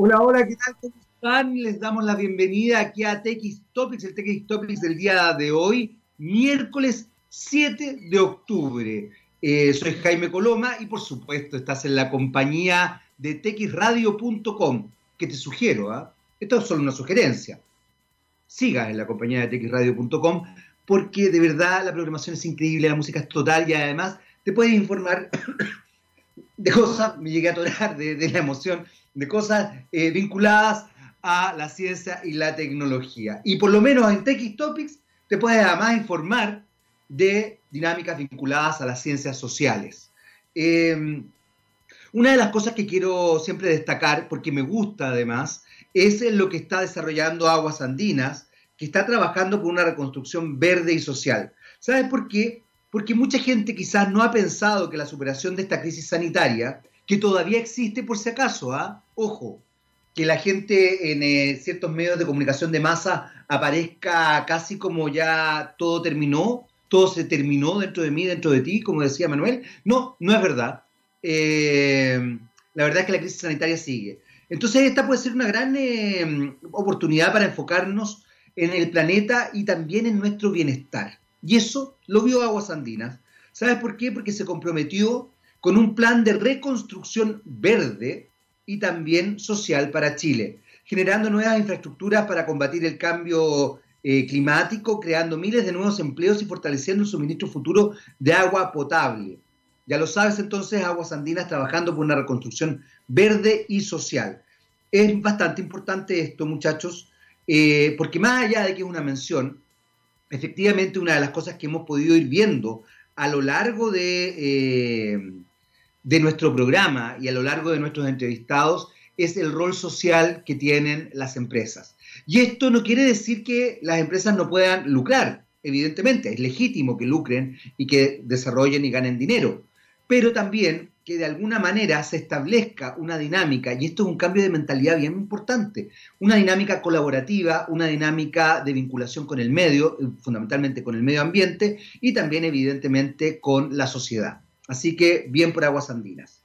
Hola, hola, ¿qué tal? ¿Cómo están? Les damos la bienvenida aquí a Tequis Topics, el Tequis Topics del día de hoy, miércoles 7 de octubre. Soy Jaime Coloma y, por supuesto, estás en la compañía de TequisRadio.com, que te sugiero, esto es solo una sugerencia, sigas en la compañía de TequisRadio.com porque, de verdad, la programación es increíble, la música es total y, además, te puedes informar de cosas, me llegué a atorar de la emoción, de cosas vinculadas a la ciencia y la tecnología. Y por lo menos en Tequis Topics te puedes además informar de dinámicas vinculadas a las ciencias sociales. Una de las cosas que quiero siempre destacar, porque me gusta además, es lo que está desarrollando Aguas Andinas, que está trabajando por una reconstrucción verde y social. ¿Sabes por qué? Porque mucha gente quizás no ha pensado que la superación de esta crisis sanitaria, que todavía existe por si acaso, ojo, que la gente en ciertos medios de comunicación de masa aparezca casi como ya todo terminó, todo se terminó dentro de mí, dentro de ti, como decía Manuel. No, no es verdad. La verdad es que la crisis sanitaria sigue. Entonces esta puede ser una gran oportunidad para enfocarnos en el planeta y también en nuestro bienestar. Y eso lo vio Aguas Andinas. ¿Sabes por qué? Porque se comprometió con un plan de reconstrucción verde y también social para Chile, generando nuevas infraestructuras para combatir el cambio climático, creando miles de nuevos empleos y fortaleciendo el suministro futuro de agua potable. Ya lo sabes, entonces, Aguas Andinas trabajando por una reconstrucción verde y social. Es bastante importante esto, muchachos, porque más allá de que es una mención, efectivamente, una de las cosas que hemos podido ir viendo a lo largo de nuestro programa y a lo largo de nuestros entrevistados es el rol social que tienen las empresas. Y esto no quiere decir que las empresas no puedan lucrar, evidentemente, es legítimo que lucren y que desarrollen y ganen dinero, pero también que de alguna manera se establezca una dinámica, y esto es un cambio de mentalidad bien importante, una dinámica colaborativa, una dinámica de vinculación con el medio, fundamentalmente con el medio ambiente, y también evidentemente con la sociedad. Así que bien por Aguas Andinas.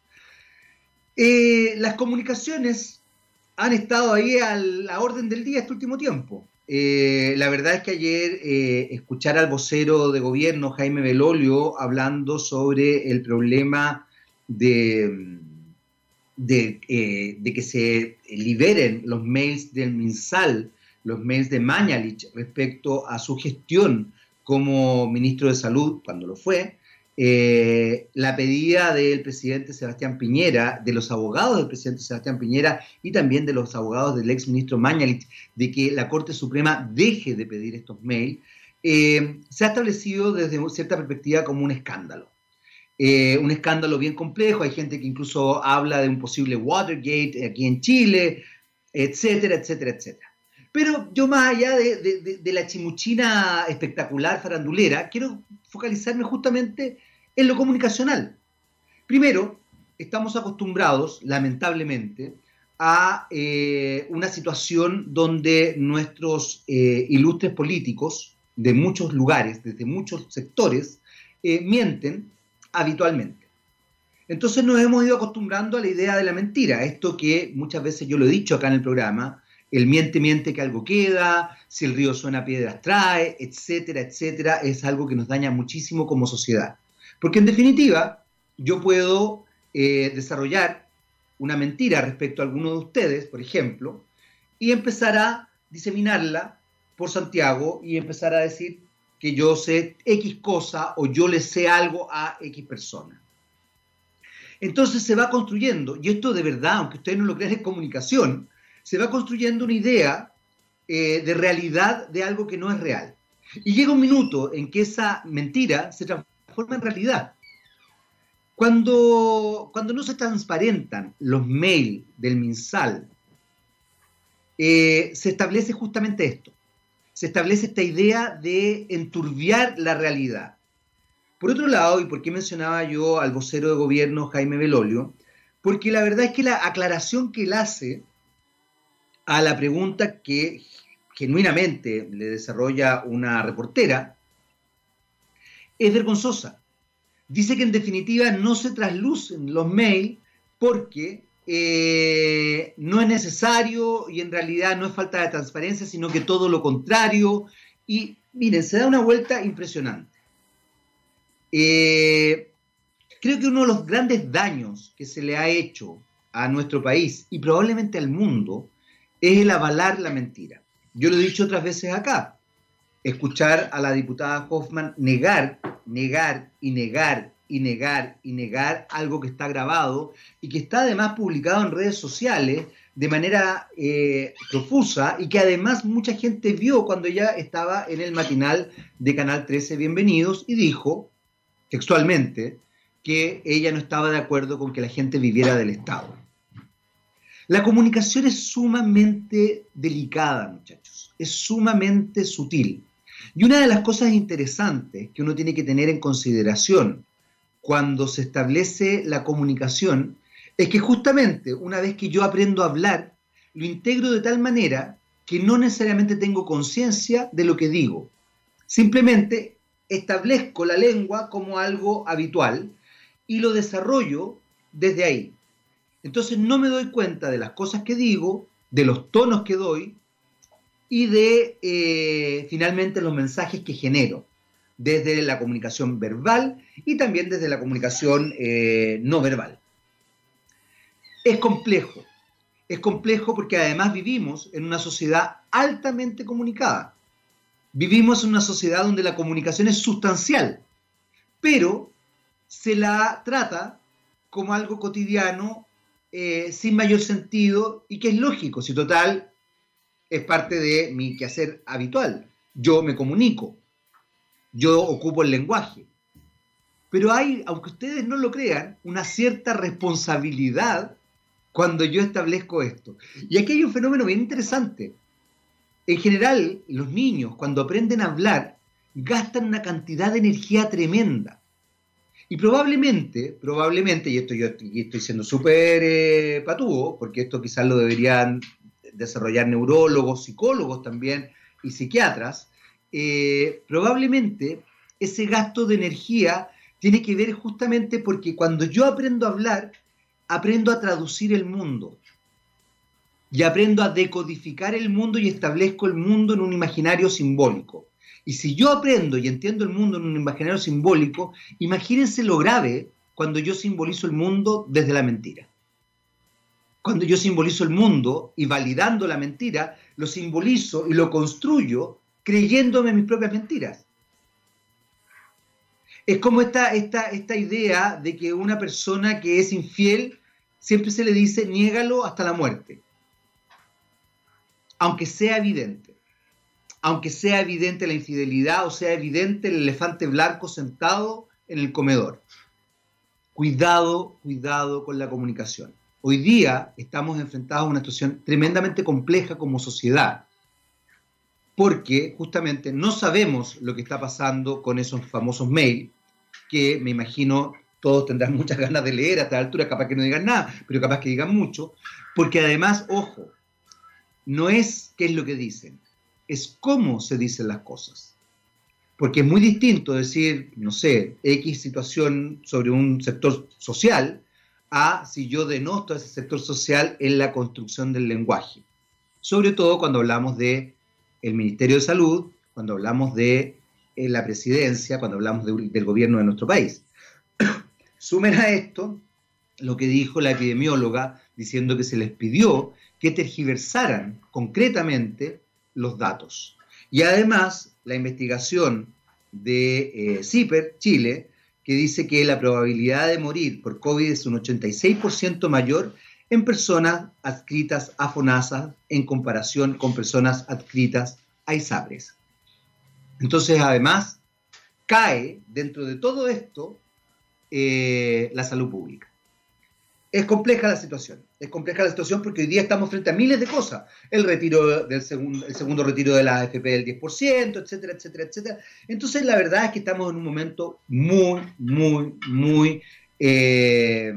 Las comunicaciones han estado ahí a la orden del día este último tiempo. La verdad es que ayer escuchar al vocero de gobierno, Jaime Bellolio, hablando sobre el problema de que se liberen los mails del Minsal, los mails de Mañalich respecto a su gestión como ministro de Salud, cuando lo fue, la pedida del presidente Sebastián Piñera, de los abogados del presidente Sebastián Piñera y también de los abogados del exministro Mañalich, de que la Corte Suprema deje de pedir estos mails, se ha establecido desde cierta perspectiva como un escándalo. Un escándalo bien complejo, hay gente que incluso habla de un posible Watergate aquí en Chile, etcétera, etcétera, etcétera. Pero yo más allá de la chimuchina espectacular farandulera, quiero focalizarme justamente en lo comunicacional. Primero, estamos acostumbrados, lamentablemente, a una situación donde nuestros ilustres políticos de muchos lugares, desde muchos sectores, mienten habitualmente. Entonces nos hemos ido acostumbrando a la idea de la mentira, esto que muchas veces yo lo he dicho acá en el programa, el miente, miente que algo queda, si el río suena piedras trae, etcétera, etcétera, es algo que nos daña muchísimo como sociedad. Porque en definitiva, yo puedo desarrollar una mentira respecto a alguno de ustedes, por ejemplo, y empezar a diseminarla por Santiago y empezar a decir que yo sé X cosa o yo le sé algo a X persona. Entonces se va construyendo, y esto de verdad, aunque ustedes no lo crean, es comunicación, se va construyendo una idea de realidad de algo que no es real. Y llega un minuto en que esa mentira se transforma en realidad. Cuando no se transparentan los mails del Minsal, se establece justamente esto. Se establece esta idea de enturbiar la realidad. Por otro lado, y por qué mencionaba yo al vocero de gobierno Jaime Bellolio, porque la verdad es que la aclaración que él hace a la pregunta que genuinamente le desarrolla una reportera es vergonzosa. Dice que en definitiva no se traslucen los mails porque no es necesario y en realidad no es falta de transparencia, sino que todo lo contrario. Y miren, se da una vuelta impresionante. Creo que uno de los grandes daños que se le ha hecho a nuestro país y probablemente al mundo es el avalar la mentira. Yo lo he dicho otras veces acá, escuchar a la diputada Hoffman negar algo que está grabado y que está además publicado en redes sociales de manera profusa y que además mucha gente vio cuando ella estaba en el matinal de Canal 13 Bienvenidos y dijo textualmente que ella no estaba de acuerdo con que la gente viviera del Estado. La comunicación es sumamente delicada, muchachos, es sumamente sutil. Y una de las cosas interesantes que uno tiene que tener en consideración cuando se establece la comunicación es que justamente una vez que yo aprendo a hablar, lo integro de tal manera que no necesariamente tengo conciencia de lo que digo. Simplemente establezco la lengua como algo habitual y lo desarrollo desde ahí. Entonces no me doy cuenta de las cosas que digo, de los tonos que doy y de finalmente los mensajes que genero, desde la comunicación verbal y también desde la comunicación no verbal. Es complejo porque además vivimos en una sociedad altamente comunicada. Vivimos en una sociedad donde la comunicación es sustancial, pero se la trata como algo cotidiano, sin mayor sentido, y que es lógico, si total es parte de mi quehacer habitual. Yo me comunico, yo ocupo el lenguaje. Pero hay, aunque ustedes no lo crean, una cierta responsabilidad cuando yo establezco esto. Y aquí hay un fenómeno bien interesante. En general, los niños, cuando aprenden a hablar, gastan una cantidad de energía tremenda. Y probablemente, y esto yo estoy siendo súper patúo, porque esto quizás lo deberían desarrollar neurólogos, psicólogos también, y psiquiatras, probablemente ese gasto de energía tiene que ver justamente porque cuando yo aprendo a hablar, aprendo a traducir el mundo. Y aprendo a decodificar el mundo y establezco el mundo en un imaginario simbólico. Y si yo aprendo y entiendo el mundo en un imaginario simbólico, imagínense lo grave cuando yo simbolizo el mundo desde la mentira. Cuando yo simbolizo el mundo y validando la mentira, lo simbolizo y lo construyo creyéndome mis propias mentiras. Es como esta idea de que una persona que es infiel, siempre se le dice, niégalo hasta la muerte. Aunque sea evidente la infidelidad o sea evidente el elefante blanco sentado en el comedor. Cuidado con la comunicación. Hoy día estamos enfrentados a una situación tremendamente compleja como sociedad, porque justamente no sabemos lo que está pasando con esos famosos mails, que me imagino todos tendrán muchas ganas de leer a esta altura, capaz que no digan nada, pero capaz que digan mucho, porque además, ojo, no es qué es lo que dicen, es cómo se dicen las cosas. Porque es muy distinto decir, no sé, X situación sobre un sector social, a si yo denoto a ese sector social en la construcción del lenguaje. Sobre todo cuando hablamos del Ministerio de Salud, cuando hablamos de la presidencia, cuando hablamos del gobierno de nuestro país. Sumen a esto lo que dijo la epidemióloga, diciendo que se les pidió que tergiversaran concretamente los datos. Y además, la investigación de CIPER, Chile, que dice que la probabilidad de morir por COVID es un 86% mayor en personas adscritas a FONASA en comparación con personas adscritas a ISAPRES. Entonces, además, cae dentro de todo esto la salud pública. Es compleja la situación, porque hoy día estamos frente a miles de cosas. El retiro del segundo retiro de la AFP del 10%, etcétera, etcétera, etcétera. Entonces la verdad es que estamos en un momento muy de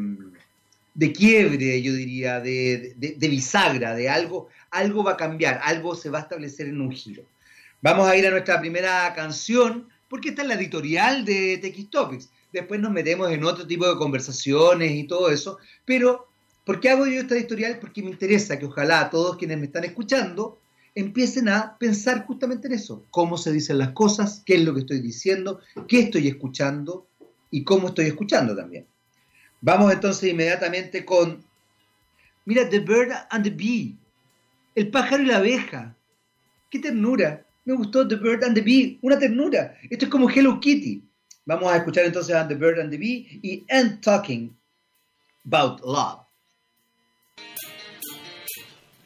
quiebre, yo diría, de bisagra, de algo va a cambiar, algo se va a establecer en un giro. Vamos a ir a nuestra primera canción, porque esta es la editorial de Techistopics. Después nos metemos en otro tipo de conversaciones y todo eso, pero ¿Por qué hago yo esta editorial? Porque me interesa que ojalá todos quienes me están escuchando empiecen a pensar justamente en eso. Cómo se dicen las cosas, qué es lo que estoy diciendo, qué estoy escuchando y cómo estoy escuchando también. Vamos entonces inmediatamente con, mira, The Bird and the Bee, el pájaro y la abeja. ¡Qué ternura! Me gustó The Bird and the Bee, una ternura. Esto es como Hello Kitty. Vamos a escuchar entonces a The Bird and the Bee y And Talking About Love.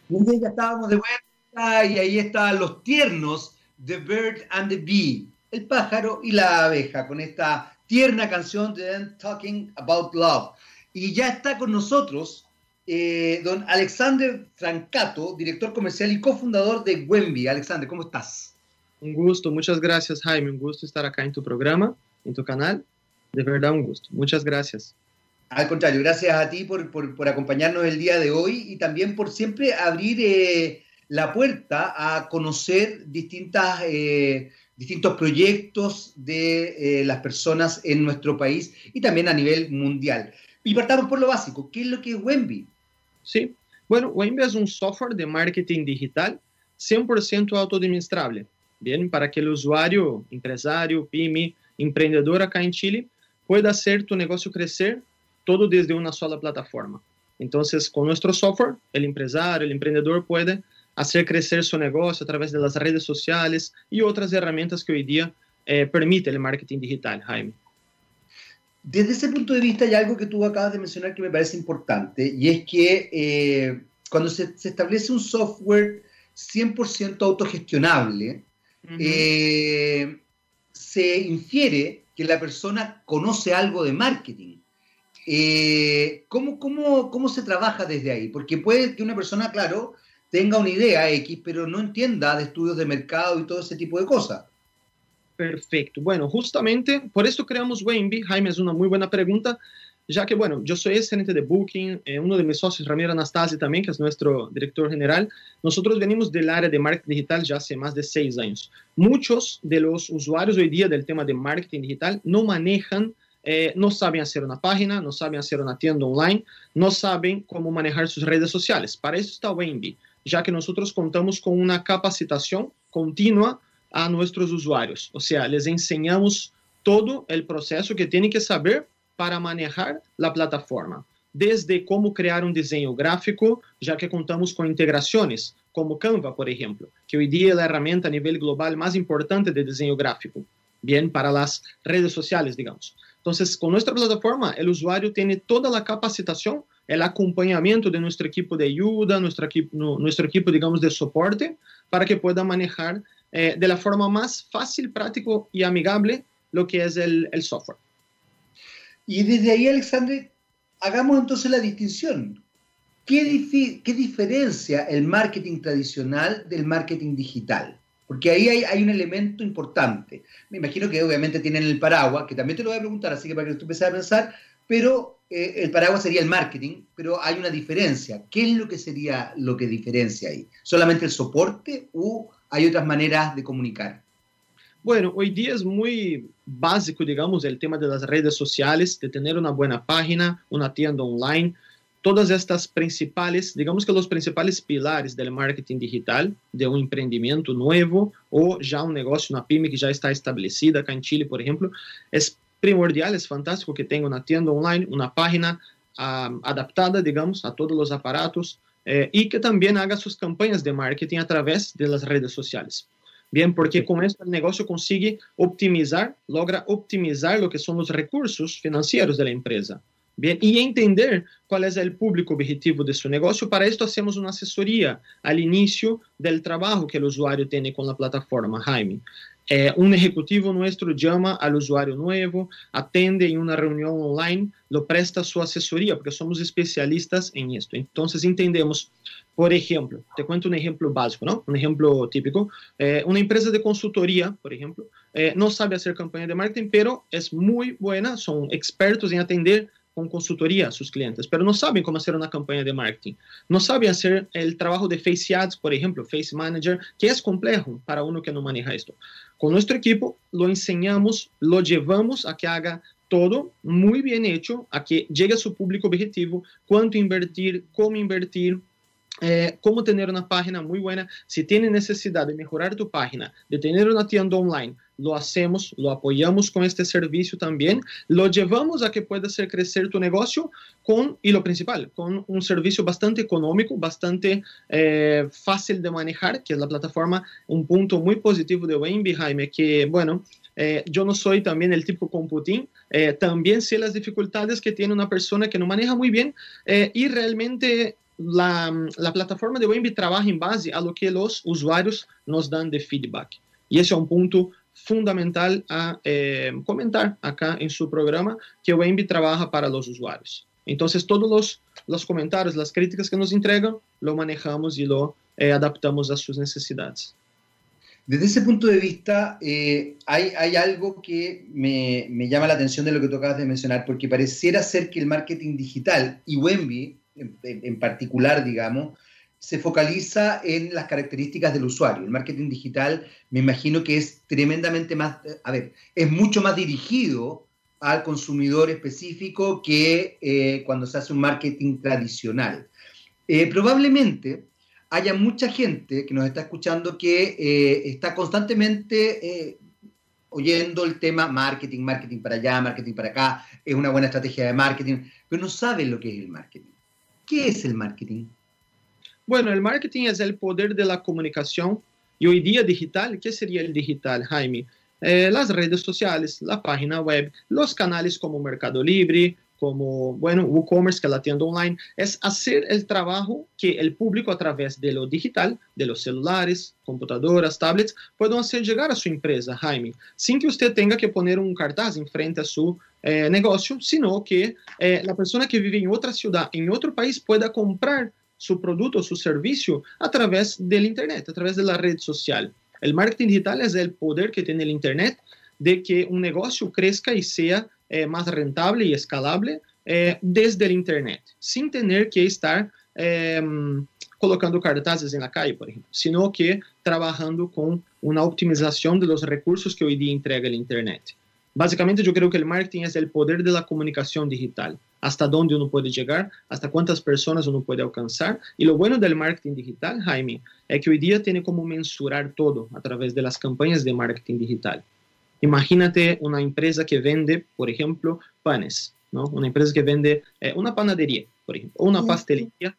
Muy bien, ya estábamos de vuelta y ahí están los tiernos The Bird and the Bee, el pájaro y la abeja, con esta tierna canción de I'm Talking About Love. Y ya está con nosotros don Alexandre Francato, director comercial y cofundador de Wembii. Alexandre, ¿cómo estás? Un gusto, muchas gracias, Jaime, un gusto estar acá en tu programa, en tu canal, de verdad un gusto, muchas gracias. Al contrario, gracias a ti por acompañarnos el día de hoy y también por siempre abrir la puerta a conocer distintos proyectos de las personas en nuestro país y también a nivel mundial. Y partamos por lo básico, ¿qué es lo que es Wembii? Sí, bueno, Wembii es un software de marketing digital 100% autoadministrable, bien, para que el usuario, empresario, pyme, emprendedor acá en Chile pueda hacer tu negocio crecer todo desde una sola plataforma. Entonces, con nuestro software, el empresario, el emprendedor puede hacer crecer su negocio a través de las redes sociales y otras herramientas que hoy día permite el marketing digital, Jaime. Desde ese punto de vista hay algo que tú acabas de mencionar que me parece importante y es que cuando se establece un software 100% autogestionable, uh-huh, se infiere que la persona conoce algo de marketing. ¿Cómo se trabaja desde ahí? Porque puede que una persona, claro, tenga una idea X, pero no entienda de estudios de mercado y todo ese tipo de cosas. Perfecto. Bueno, justamente por eso creamos Wembii. Jaime, es una muy buena pregunta, ya que, bueno, yo soy gerente de Booking, uno de mis socios, Ramiro Anastasi también, que es nuestro director general. Nosotros venimos del área de marketing digital ya hace más de 6 años. Muchos de los usuarios hoy día del tema de marketing digital no manejan no saben hacer una página, no saben hacer una tienda online, no saben cómo manejar sus redes sociales. Para eso está Wembii, ya que nosotros contamos con una capacitación continua a nuestros usuarios. O sea, les enseñamos todo el proceso que tienen que saber para manejar la plataforma. Desde cómo crear un diseño gráfico, ya que contamos con integraciones como Canva, por ejemplo, que hoy día es la herramienta a nivel global más importante de diseño gráfico. Bien, para las redes sociales, digamos. Entonces, con nuestra plataforma, el usuario tiene toda la capacitación, el acompañamiento de nuestro equipo de ayuda, nuestro equipo, digamos, de soporte, para que pueda manejar de la forma más fácil, práctico y amigable lo que es el software. Y desde ahí, Alexandre, hagamos entonces la distinción. ¿Qué diferencia el marketing tradicional del marketing digital? Porque ahí hay un elemento importante. Me imagino que obviamente tienen el paraguas, que también te lo voy a preguntar, así que para que tú empieces a pensar, pero el paraguas sería el marketing, pero hay una diferencia. ¿Qué es lo que sería lo que diferencia ahí? ¿Solamente el soporte o hay otras maneras de comunicar? Bueno, hoy día es muy básico, digamos, el tema de las redes sociales, de tener una buena página, una tienda online. Todas estas principales, digamos que los principales pilares del marketing digital, de un emprendimiento nuevo o ya un negocio, una pyme que ya está establecida acá en Chile, por ejemplo, es primordial, es fantástico que tenga una tienda online, una página adaptada, digamos, a todos los aparatos y que también haga sus campañas de marketing a través de las redes sociales. Bien, porque con esto el negocio consigue optimizar, logra optimizar lo que son los recursos financieros de la empresa. Bien, y entender cuál es el público objetivo de su negocio. Para esto hacemos una asesoría al inicio del trabajo que el usuario tiene con la plataforma, Jaime. Un ejecutivo nuestro llama al usuario nuevo, atiende en una reunión online, lo presta su asesoría, porque somos especialistas en esto. Entonces entendemos, por ejemplo, te cuento un ejemplo básico, ¿no? Un ejemplo típico. Una empresa de consultoría, por ejemplo, no sabe hacer campaña de marketing, pero es muy buena, son expertos en atender con consultoría a sus clientes, pero no saben cómo hacer una campaña de marketing. No saben hacer el trabajo de Face Ads, por ejemplo, Face Manager, que es complejo para uno que no maneja esto. Con nuestro equipo lo enseñamos, lo llevamos a que haga todo muy bien hecho a que llegue a su público objetivo, cuánto invertir, cómo invertir, cómo tener una página muy buena. Si tiene necesidad de mejorar tu página, de tener una tienda online, lo hacemos, lo apoyamos con este servicio también, lo llevamos a que pueda hacer crecer tu negocio con, y lo principal, con un servicio bastante económico, bastante fácil de manejar, que es la plataforma. Un punto muy positivo de Wembii, Jaime, que bueno, yo no soy también el tipo computín, también sé las dificultades que tiene una persona que no maneja muy bien y realmente la plataforma de Wembii trabaja en base a lo que los usuarios nos dan de feedback. Y ese es un punto fundamental a comentar acá en su programa, que Wembii trabaja para los usuarios. Entonces, todos los comentarios, las críticas que nos entregan, lo manejamos y lo adaptamos a sus necesidades. Desde ese punto de vista, hay algo que me llama la atención de lo que tú acabas de mencionar, porque pareciera ser que el marketing digital y Wembii, en particular, digamos, se focaliza en las características del usuario. El marketing digital, me imagino que es tremendamente más, es mucho más dirigido al consumidor específico que cuando se hace un marketing tradicional. Probablemente haya mucha gente que nos está escuchando que está constantemente oyendo el tema marketing, marketing para allá, marketing para acá, es una buena estrategia de marketing, pero no sabe lo que es el marketing. ¿Qué es el marketing? Bueno, el marketing es el poder de la comunicación. Y hoy día digital, ¿qué sería el digital, Jaime? Las redes sociales, la página web, los canales como Mercado Libre, como, bueno, WooCommerce, que es la tienda online, es hacer el trabajo que el público a través de lo digital, de los celulares, computadoras, tablets, puedan hacer llegar a su empresa, Jaime, sin que usted tenga que poner un cartaz enfrente a su negocio, sino que la persona que vive en otra ciudad, en otro país, pueda comprar su producto, su servicio, a través del Internet, a través de la red social. El marketing digital es el poder que tiene el Internet de que un negocio crezca y sea más rentable y escalable desde el Internet, sin tener que estar colocando cartazes en la calle, por ejemplo, sino que trabajando con una optimización de los recursos que hoy día entrega el Internet. Básicamente, yo creo que el marketing es el poder de la comunicación digital, hasta dónde uno puede llegar, hasta cuántas personas uno puede alcanzar. Y lo bueno del marketing digital, Jaime, es que hoy día tiene como mensurar todo a través de las campañas de marketing digital. Imagínate una empresa que vende, por ejemplo, panes, ¿no? Una empresa que vende una panadería, por ejemplo, o una pastelería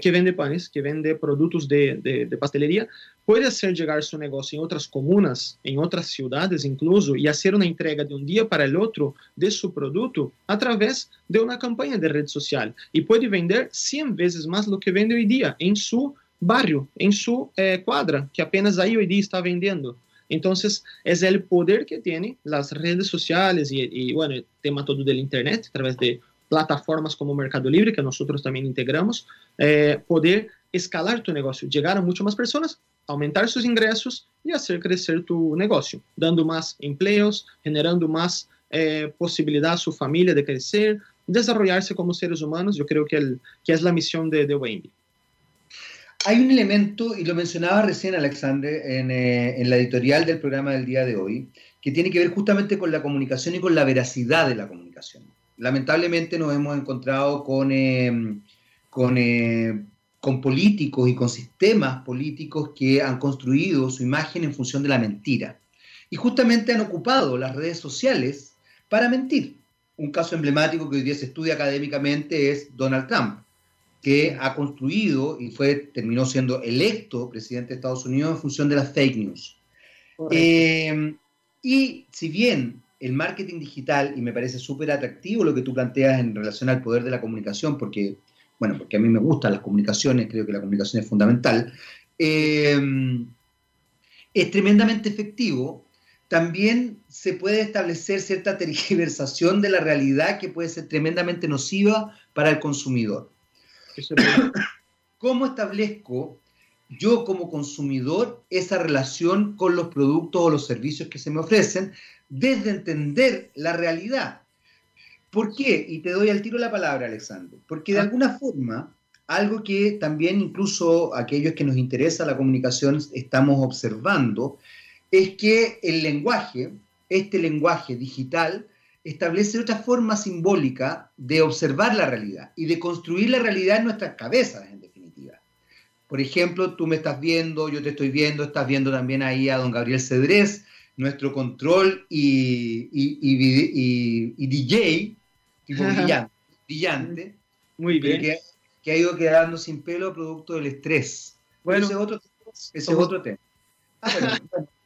que vende panes, que vende productos de pastelería. Puede hacer llegar su negocio en otras comunas, en otras ciudades incluso, y hacer una entrega de un día para el otro de su producto a través de una campaña de red social. Y puede vender 100 veces más lo que vende hoy día en su barrio, en su cuadra, que apenas ahí hoy día está vendiendo. Entonces, es el poder que tienen las redes sociales y bueno, el tema todo del Internet, a través de plataformas como Mercado Libre, que nosotros también integramos, poder escalar tu negocio, llegar a muchas más personas, aumentar sus ingresos y hacer crecer tu negocio, dando más empleos, generando más posibilidad a su familia de crecer, desarrollarse como seres humanos. Yo creo que es la misión de Wembii. Hay un elemento, y lo mencionaba recién Alexandre en la editorial del programa del día de hoy, que tiene que ver justamente con la comunicación y con la veracidad de la comunicación. Lamentablemente nos hemos encontrado con políticos y con sistemas políticos que han construido su imagen en función de la mentira. Y justamente han ocupado las redes sociales para mentir. Un caso emblemático que hoy día se estudia académicamente es Donald Trump, que ha construido y terminó siendo electo presidente de Estados Unidos en función de las fake news. Y si bien el marketing digital, y me parece súper atractivo lo que tú planteas en relación al poder de la comunicación, porque a mí me gustan las comunicaciones, creo que la comunicación es fundamental, es tremendamente efectivo, también se puede establecer cierta tergiversación de la realidad que puede ser tremendamente nociva para el consumidor. ¿Cómo establezco yo como consumidor esa relación con los productos o los servicios que se me ofrecen desde entender la realidad? ¿Por qué? Y te doy al tiro la palabra, Alexandre. Porque de alguna forma, algo que también incluso aquellos que nos interesa la comunicación estamos observando, es que el lenguaje, este lenguaje digital, establece otra forma simbólica de observar la realidad y de construir la realidad en nuestras cabezas, en definitiva. Por ejemplo, tú me estás viendo, yo te estoy viendo, estás viendo también ahí a don Gabriel Cedrés, nuestro control y DJ, tipo brillante, brillante. Muy bien. Que ha ido quedando sin pelo producto del estrés. Bueno, ese es otro tema.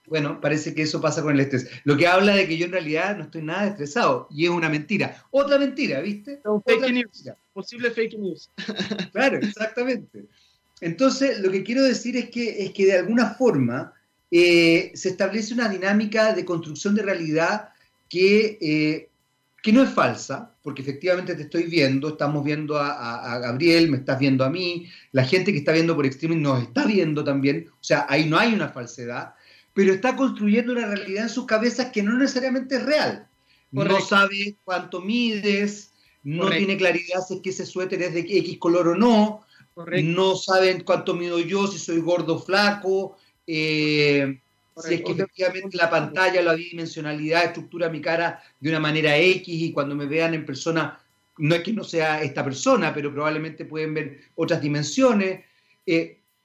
Bueno, parece que eso pasa con el estrés. Lo que habla de que yo en realidad no estoy nada estresado. Y es una mentira. Otra mentira, ¿viste? Otra fake news. Posible fake news. Claro, exactamente. Entonces, lo que quiero decir es que de alguna forma se establece una dinámica de construcción de realidad que no es falsa, porque efectivamente te estoy viendo, estamos viendo a Gabriel, me estás viendo a mí, la gente que está viendo por streaming nos está viendo también. O sea, ahí no hay una falsedad, pero está construyendo una realidad en sus cabezas que no necesariamente es real. Correcto. No sabe cuánto mides, no tiene claridad si es que ese suéter es de X color o no, no saben cuánto mido yo, si soy gordo o flaco, si es que efectivamente la pantalla, la bidimensionalidad estructura mi cara de una manera X y cuando me vean en persona, no es que no sea esta persona, pero probablemente pueden ver otras dimensiones.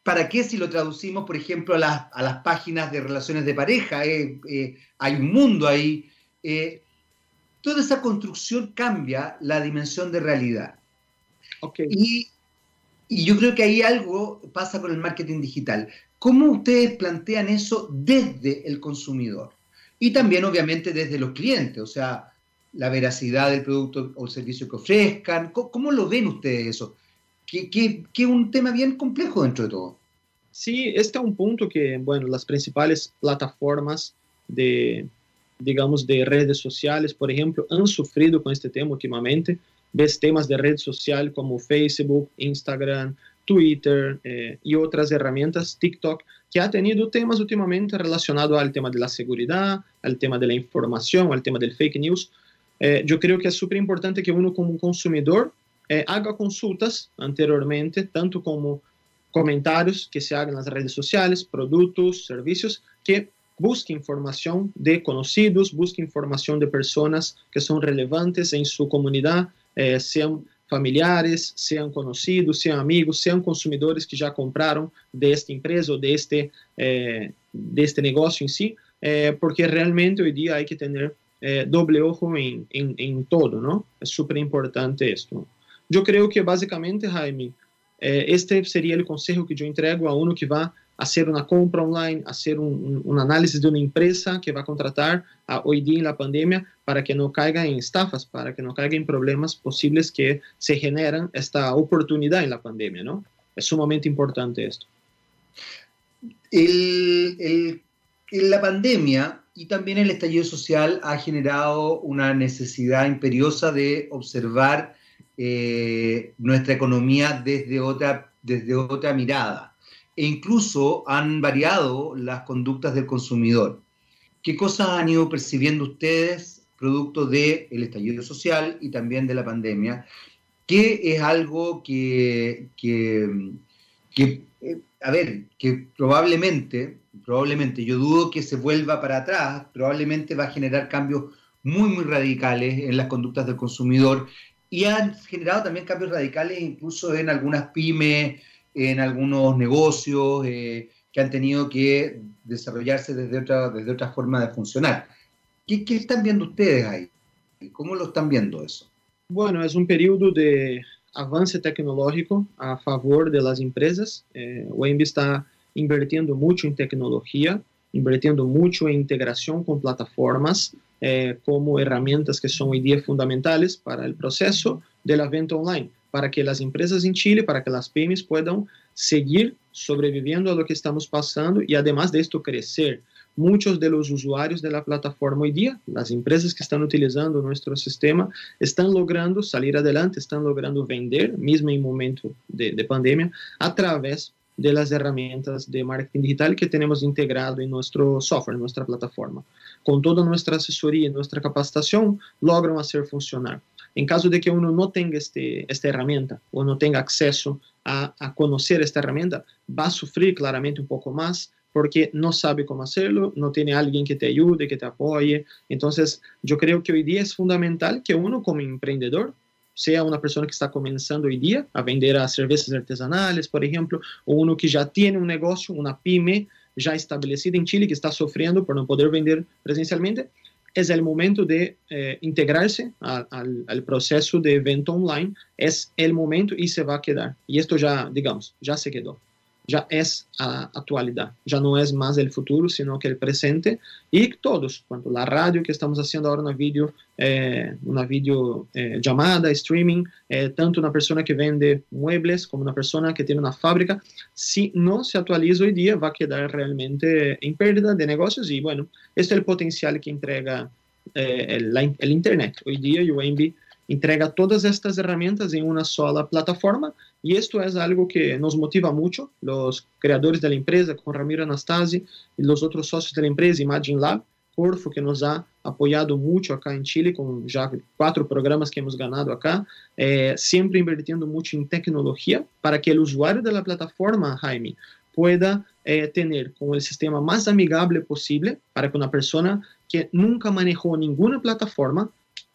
¿Para qué si lo traducimos, por ejemplo, a las páginas de relaciones de pareja? Hay un mundo ahí. Toda esa construcción cambia la dimensión de realidad. Okay. Y yo creo que ahí algo pasa con el marketing digital. ¿Cómo ustedes plantean eso desde el consumidor? Y también, obviamente, desde los clientes. O sea, la veracidad del producto o el servicio que ofrezcan. ¿Cómo lo ven ustedes eso? Que es un tema bien complejo dentro de todo. Sí, este es un punto que, bueno, las principales plataformas de redes sociales, por ejemplo, han sufrido con este tema últimamente. Ves temas de red social como Facebook, Instagram, Twitter y otras herramientas, TikTok, que ha tenido temas últimamente relacionados al tema de la seguridad, al tema de la información, al tema del fake news. Yo creo que es súper importante que uno como consumidor haga consultas anteriormente, tanto como comentarios que se hagan en las redes sociales, productos, servicios, que busque información de conocidos, busque información de personas que son relevantes en su comunidad, sean familiares, sean conocidos, sean amigos, sean consumidores que ya compraron de esta empresa o de este negocio en sí, porque realmente hoy día hay que tener doble ojo en todo, ¿no? Es súper importante esto. Yo creo que básicamente, Jaime, este sería el consejo que yo entrego a uno que va a hacer una compra online, a hacer un análisis de una empresa que va a contratar hoy día en la pandemia para que no caiga en estafas, para que no caiga en problemas posibles que se generan esta oportunidad en la pandemia, ¿no? Es sumamente importante esto. La pandemia y también el estallido social ha generado una necesidad imperiosa de observar nuestra economía desde otra mirada. E incluso han variado las conductas del consumidor. ¿Qué cosas han ido percibiendo ustedes producto del estallido social y también de la pandemia? ¿Qué es algo que probablemente, yo dudo que se vuelva para atrás, probablemente va a generar cambios muy, muy radicales en las conductas del consumidor? Y han generado también cambios radicales incluso en algunas pymes, en algunos negocios que han tenido que desarrollarse desde otra forma de funcionar. ¿Qué están viendo ustedes ahí? ¿Cómo lo están viendo eso? Bueno, es un periodo de avance tecnológico a favor de las empresas. Wembii está invirtiendo mucho en tecnología, invirtiendo mucho en integración con plataformas, como herramientas que son hoy día fundamentales para el proceso de la venta online, para que las empresas en Chile, para que las pymes puedan seguir sobreviviendo a lo que estamos pasando y además de esto crecer. Muchos de los usuarios de la plataforma hoy día, las empresas que están utilizando nuestro sistema, están logrando salir adelante, están logrando vender, mismo en momento de pandemia, a través de las herramientas de marketing digital que tenemos integrado en nuestro software, en nuestra plataforma. Con toda nuestra asesoría y nuestra capacitación, logran hacer funcionar. En caso de que uno no tenga esta herramienta o no tenga acceso a conocer esta herramienta, va a sufrir claramente un poco más porque no sabe cómo hacerlo, no tiene alguien que te ayude, que te apoye. Entonces, yo creo que hoy día es fundamental que uno como emprendedor sea una persona que está comenzando hoy día a vender a cervezas artesanales, por ejemplo, o uno que ya tiene un negocio, una pyme ya establecida en Chile que está sufriendo por no poder vender presencialmente. Es el momento de integrarse al proceso de venta online. Es el momento y se va a quedar. Y esto ya, digamos, ya se quedó. Ya es la actualidad, ya no es más el futuro, sino que el presente. Y todos, cuanto la radio que estamos haciendo ahora, una video llamada, streaming, tanto una persona que vende muebles como una persona que tiene una fábrica, si no se actualiza hoy día va a quedar realmente en pérdida de negocios. Y bueno, este es el potencial que entrega el Internet. Hoy día Wembii entrega todas estas herramientas en una sola plataforma, y esto es algo que nos motiva mucho, los creadores de la empresa, con Ramiro Anastasi y los otros socios de la empresa, Imagine Lab, Corfo, que nos ha apoyado mucho acá en Chile, con ya 4 programas que hemos ganado acá, siempre invirtiendo mucho en tecnología para que el usuario de la plataforma, Jaime, pueda tener como el sistema más amigable posible para que una persona que nunca manejó ninguna plataforma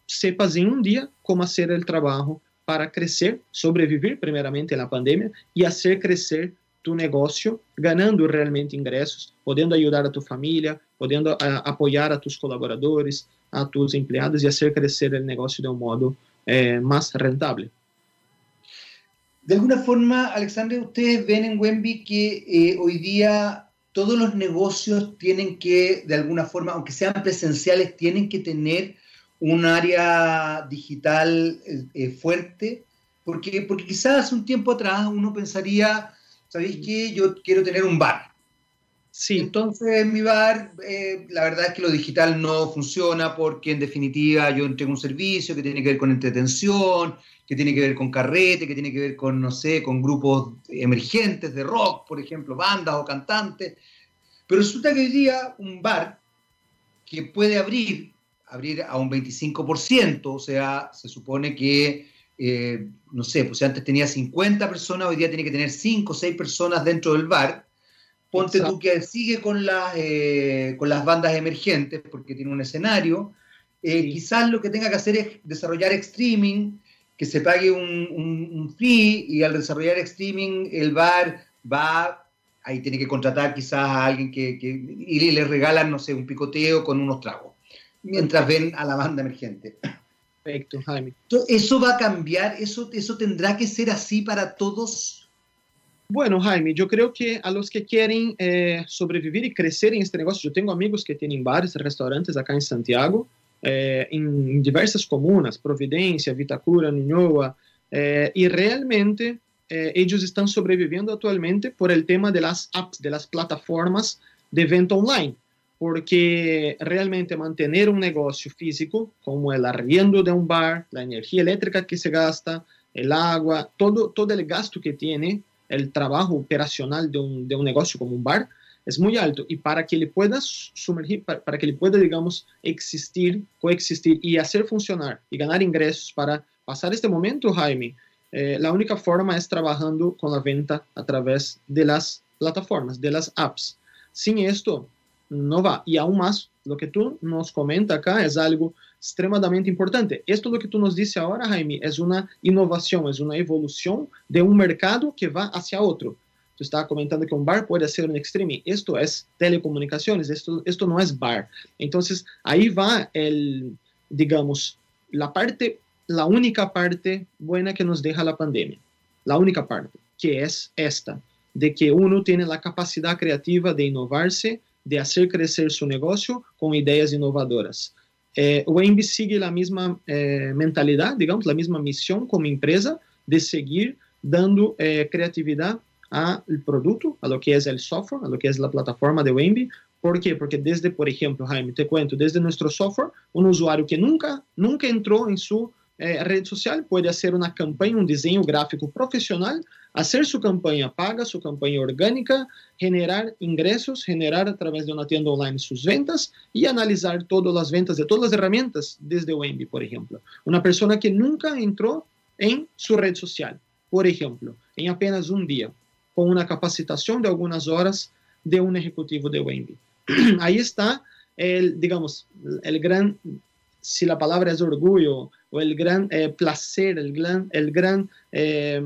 sepas en un día cómo hacer el trabajo para crecer, sobrevivir primeramente en la pandemia y hacer crecer tu negocio, ganando realmente ingresos, pudiendo ayudar a tu familia, pudiendo apoyar a tus colaboradores, a tus empleados y hacer crecer el negocio de un modo más rentable. De alguna forma, Alexandre, ustedes ven en Wembii que hoy día todos los negocios tienen que, de alguna forma, aunque sean presenciales, tienen que tener un área digital fuerte, porque quizás hace un tiempo atrás uno pensaría, ¿sabéis qué? Yo quiero tener un bar. Sí. Entonces mi bar, la verdad es que lo digital no funciona porque en definitiva yo entrego un servicio que tiene que ver con entretención, que tiene que ver con carrete, que tiene que ver con, no sé, con grupos emergentes de rock, por ejemplo, bandas o cantantes. Pero resulta que hoy día un bar que puede abrir a un 25%, o sea, se supone que, no sé, pues si antes tenía 50 personas, hoy día tiene que tener 5 o 6 personas dentro del bar. Ponte Exacto. Tú que sigue con las bandas emergentes, porque tiene un escenario. Quizás lo que tenga que hacer es desarrollar streaming, que se pague un fee, y al desarrollar streaming el bar ahí tiene que contratar quizás a alguien y le regalan, no sé, un picoteo con unos tragos, mientras ven a la banda emergente. Perfecto, Jaime. ¿Eso va a cambiar? ¿Eso tendrá que ser así para todos? Bueno, Jaime, yo creo que a los que quieren sobrevivir y crecer en este negocio, yo tengo amigos que tienen bares, restaurantes acá en Santiago, en diversas comunas, Providencia, Vitacura, Ñuñoa, y realmente ellos están sobreviviendo actualmente por el tema de las apps, de las plataformas de venta online. Porque realmente mantener un negocio físico, como el arriendo de un bar, la energía eléctrica que se gasta, el agua, todo el gasto que tiene el trabajo operacional de un negocio como un bar, es muy alto. Y para que le pueda sumergir, para que le pueda, digamos, existir, coexistir y hacer funcionar y ganar ingresos para pasar este momento, Jaime, la única forma es trabajando con la venta a través de las plataformas, de las apps. Sin esto no va. Y aún más, lo que tú nos comenta acá es algo extremadamente importante. Esto lo que tú nos dices ahora, Jaime, es una innovación, es una evolución de un mercado que va hacia otro. Tú estabas comentando que un bar puede ser un streaming. Esto es telecomunicaciones, esto no es bar. Entonces, ahí va la única parte buena que nos deja la pandemia. La única parte, que es esta, de que uno tiene la capacidad creativa de innovarse, de hacer crecer su negocio con ideas innovadoras. Wembii sigue la misma mentalidad, digamos, la misma misión como empresa de seguir dando creatividad al producto, a lo que es el software, a lo que es la plataforma de Wembii. ¿Por qué? Porque desde, por ejemplo, Jaime, te cuento, desde nuestro software, un usuario que nunca entró en su red social puede hacer una campaña, un diseño gráfico profesional, hacer su campaña paga, su campaña orgánica, generar ingresos, generar a través de una tienda online sus ventas y analizar todas las ventas de todas las herramientas desde Wembii, por ejemplo. Una persona que nunca entró en su red social, por ejemplo, en apenas un día, con una capacitación de algunas horas, de un ejecutivo de Wembii. Ahí está el, digamos, el gran, si la palabra es orgullo, o el gran placer, el gran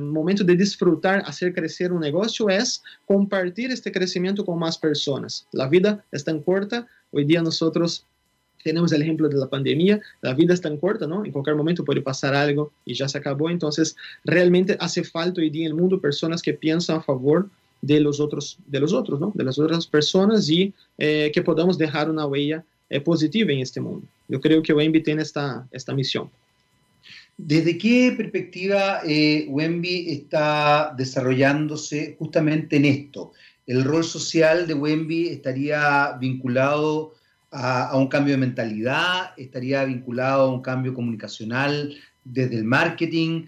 momento de disfrutar, hacer crecer un negocio, es compartir este crecimiento con más personas. La vida es tan corta, hoy día nosotros tenemos el ejemplo de la pandemia, la vida es tan corta, ¿no? En cualquier momento puede pasar algo y ya se acabó. Entonces, realmente hace falta hoy día en el mundo personas que piensan a favor de los otros, ¿no? De las otras personas, y que podamos dejar una huella positiva en este mundo. Yo creo que Wembii tiene esta misión. ¿Desde qué perspectiva Wembii está desarrollándose justamente en esto? ¿El rol social de Wembii estaría vinculado a un cambio de mentalidad? ¿Estaría vinculado a un cambio comunicacional desde el marketing?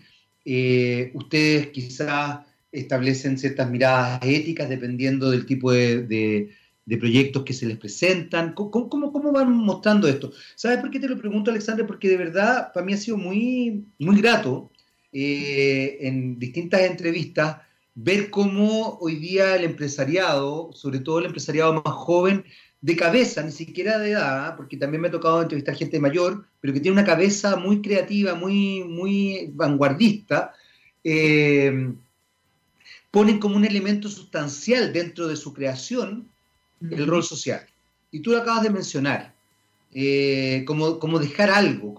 ¿Ustedes quizás establecen ciertas miradas éticas dependiendo del tipo de proyectos que se les presentan? ¿Cómo van mostrando esto? ¿Sabes por qué te lo pregunto, Alexandre? Porque de verdad para mí ha sido muy, muy grato en distintas entrevistas ver cómo hoy día el empresariado, sobre todo el empresariado más joven, de cabeza, ni siquiera de edad, porque también me ha tocado entrevistar gente mayor, pero que tiene una cabeza muy creativa, muy, muy vanguardista, ponen como un elemento sustancial dentro de su creación el rol social. Y tú lo acabas de mencionar, como dejar algo,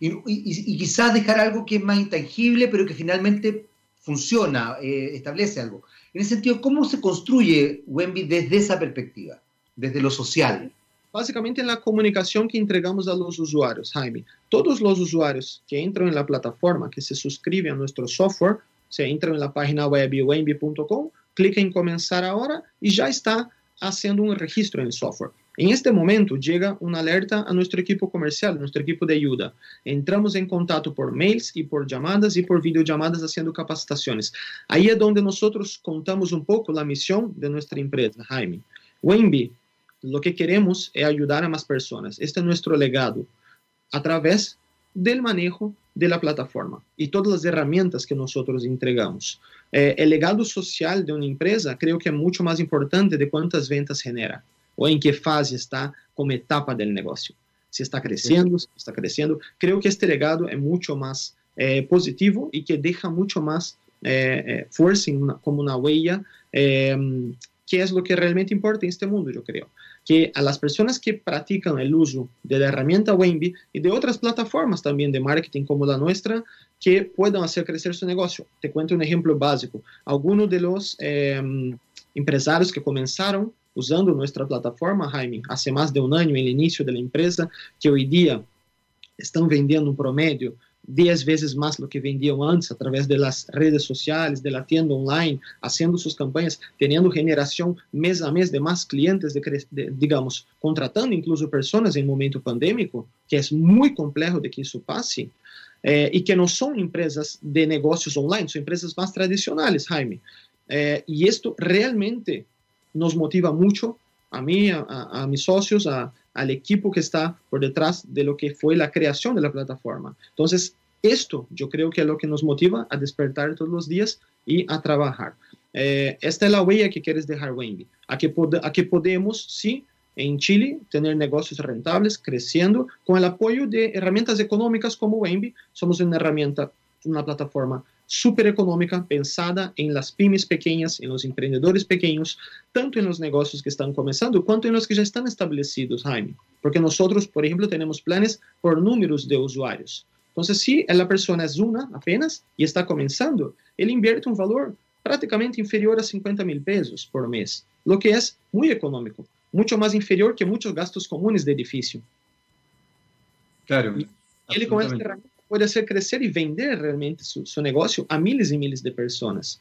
y quizás dejar algo que es más intangible, pero que finalmente funciona, establece algo. En ese sentido, ¿cómo se construye Wembii desde esa perspectiva? Desde lo social. Básicamente en la comunicación que entregamos a los usuarios, Jaime. Todos los usuarios que entran en la plataforma, que se suscriben a nuestro software, se entran en la página web wembii.com, clican en comenzar ahora y ya está haciendo un registro en el software. En este momento llega una alerta a nuestro equipo comercial, nuestro equipo de ayuda. Entramos en contacto por mails y por llamadas y por videollamadas haciendo capacitaciones. Ahí es donde nosotros contamos un poco la misión de nuestra empresa, Jaime. Wembii, lo que queremos es ayudar a más personas. Este es nuestro legado a través del manejo de la plataforma y todas las herramientas que nosotros entregamos. El legado social de una empresa creo que es mucho más importante de cuántas ventas genera o en qué fase está como etapa del negocio. Si está creciendo, sí. Si está creciendo. Creo que este legado es mucho más positivo y que deja mucho más fuerza como una huella, que es lo que realmente importa en este mundo, yo creo. Que a las personas que practican el uso de la herramienta Wembii y de otras plataformas también de marketing como la nuestra, que puedan hacer crecer su negocio. Te cuento un ejemplo básico. Algunos de los empresarios que comenzaron usando nuestra plataforma, Jaime, hace más de un año en el inicio de la empresa, que hoy día están vendiendo un promedio 10 veces más lo que vendían antes a través de las redes sociales, de la tienda online, haciendo sus campañas, teniendo generación mes a mes de más clientes, digamos, contratando incluso personas en momento pandémico, que es muy complejo de que eso pase, y que no son empresas de negocios online, son empresas más tradicionales, Jaime. Y esto realmente nos motiva mucho a mí, a mis socios, al equipo que está por detrás de lo que fue la creación de la plataforma. Entonces, esto yo creo que es lo que nos motiva a despertar todos los días y a trabajar. Esta es la huella que quieres dejar, Wembii, a que podemos, sí, en Chile, tener negocios rentables, creciendo, con el apoyo de herramientas económicas como Wembii. Somos una herramienta, una plataforma súper económica, pensada en las pymes pequeñas, en los emprendedores pequeños, tanto en los negocios que están comenzando, cuanto en los que ya están establecidos, Jaime. Porque nosotros, por ejemplo, tenemos planes por números de usuarios. Entonces, si la persona es una apenas y está comenzando, él invierte un valor prácticamente inferior a 50.000 pesos por mes, lo que es muy económico, mucho más inferior que muchos gastos comunes de edificio. Claro. Y él con esta herramienta puede hacer crecer y vender realmente su negocio a miles y miles de personas.